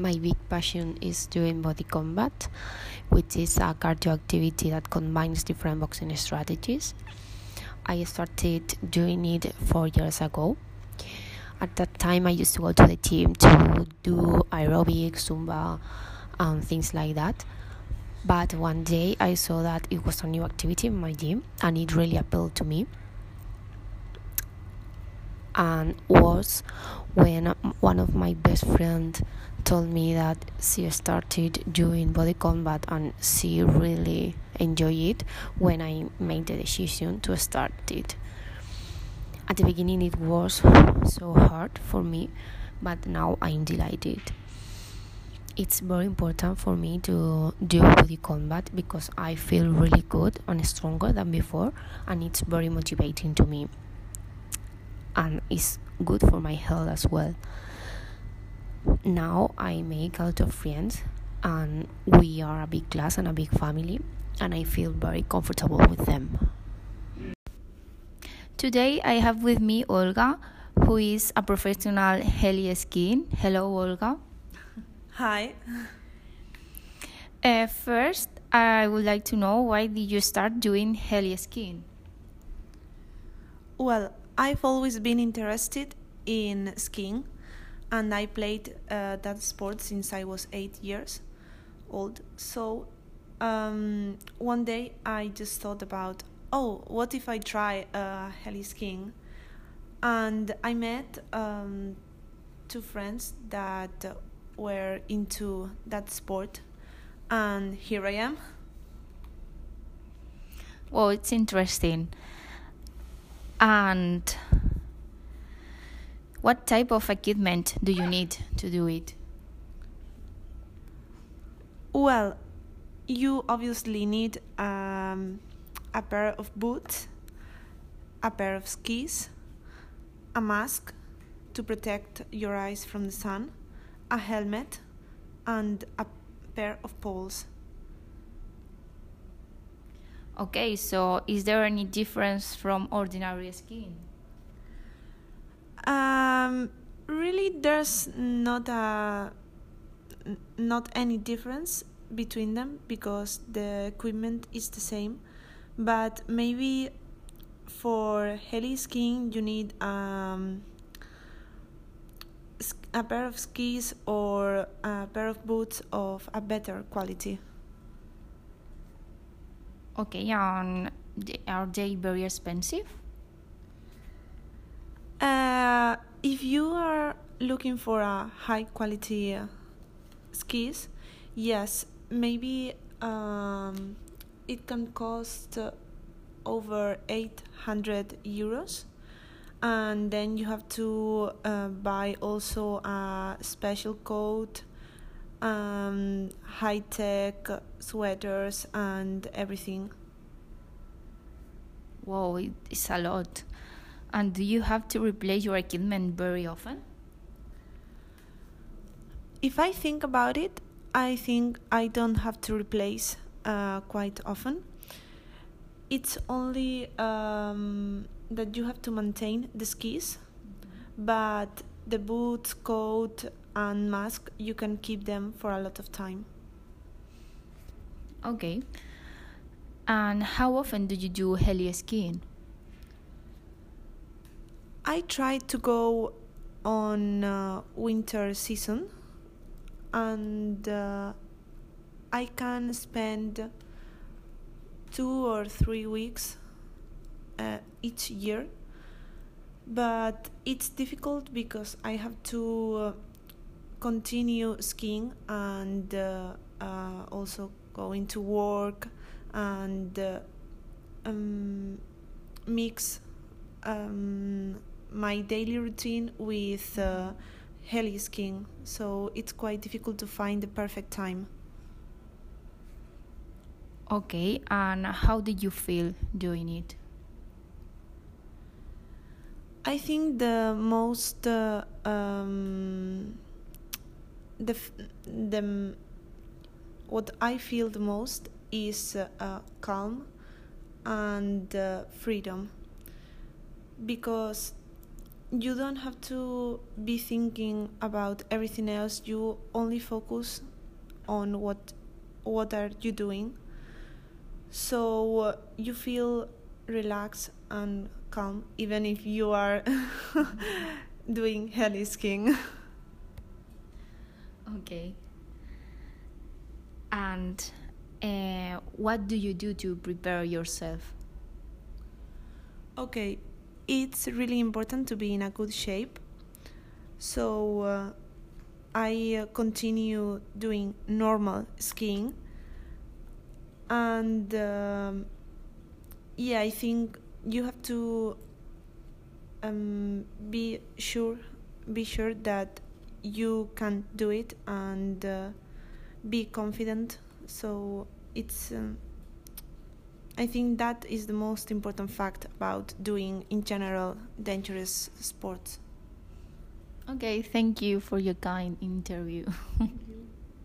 My big passion is doing body combat, which is a cardio activity that combines different boxing strategies. I started doing it 4 years ago. At that time, I used to go to the gym to do aerobics, Zumba, and things like that. But one day, I saw that it was a new activity in my gym, and it really appealed to me. And was when one of my best friends told me that she started doing body combat and she really enjoyed it when I made the decision to start it. At the beginning it was so hard for me, but now I'm delighted. It's very important for me to do body combat because I feel really good and stronger than before, and it's very motivating to me. And it's good for my health as well. Now I make a lot of friends, and we are a big class and a big family, and I feel very comfortable with them. Today I have with me Olga, who is a professional heli skiing. Hello, Olga. Hi. First, I would like to know, why did you start doing heli skiing? Well, I've always been interested in skiing, and I played that sport since I was 8 years old. So one day I just thought about, what if I try heli skiing? And I met two friends that were into that sport, and here I am. Well, it's interesting. And what type of equipment do you need to do it? Well, you obviously need a pair of boots, a pair of skis, a mask to protect your eyes from the sun, a helmet, and a pair of poles. Okay, so is there any difference from ordinary skiing? Really, there's not any difference between them because the equipment is the same. But maybe for heli skiing you need a pair of skis or a pair of boots of a better quality. Okay, and are they very expensive? If you are looking for a high quality skis, yes, maybe it can cost over 800 euros, and then you have to buy also a special coat, high-tech sweaters and everything. Wow, it's a lot. And do you have to replace your equipment very often? If I think about it, I think I don't have to replace quite often. It's only that you have to maintain the skis, but the boots, coat, and mask, you can keep them for a lot of time. Okay. And how often do you do heli skiing? I try to go on winter season, and I can spend 2 or 3 weeks each year, but it's difficult because I have to continue skiing and also going to work and mix my daily routine with heli skiing, so it's quite difficult to find the perfect time. Okay, and how did you feel doing it? I think the most what I feel the most is calm and freedom, because you don't have to be thinking about everything else. You only focus on what are you doing, so you feel relaxed and calm, even if you are doing heli skiing. Okay. And what do you do to prepare yourself? Okay, it's really important to be in a good shape. So I continue doing normal skiing. And I think you have to be sure that you can do it, and be confident. So it's I think that is the most important fact about doing in general dangerous sports. Okay, thank you for your kind interview.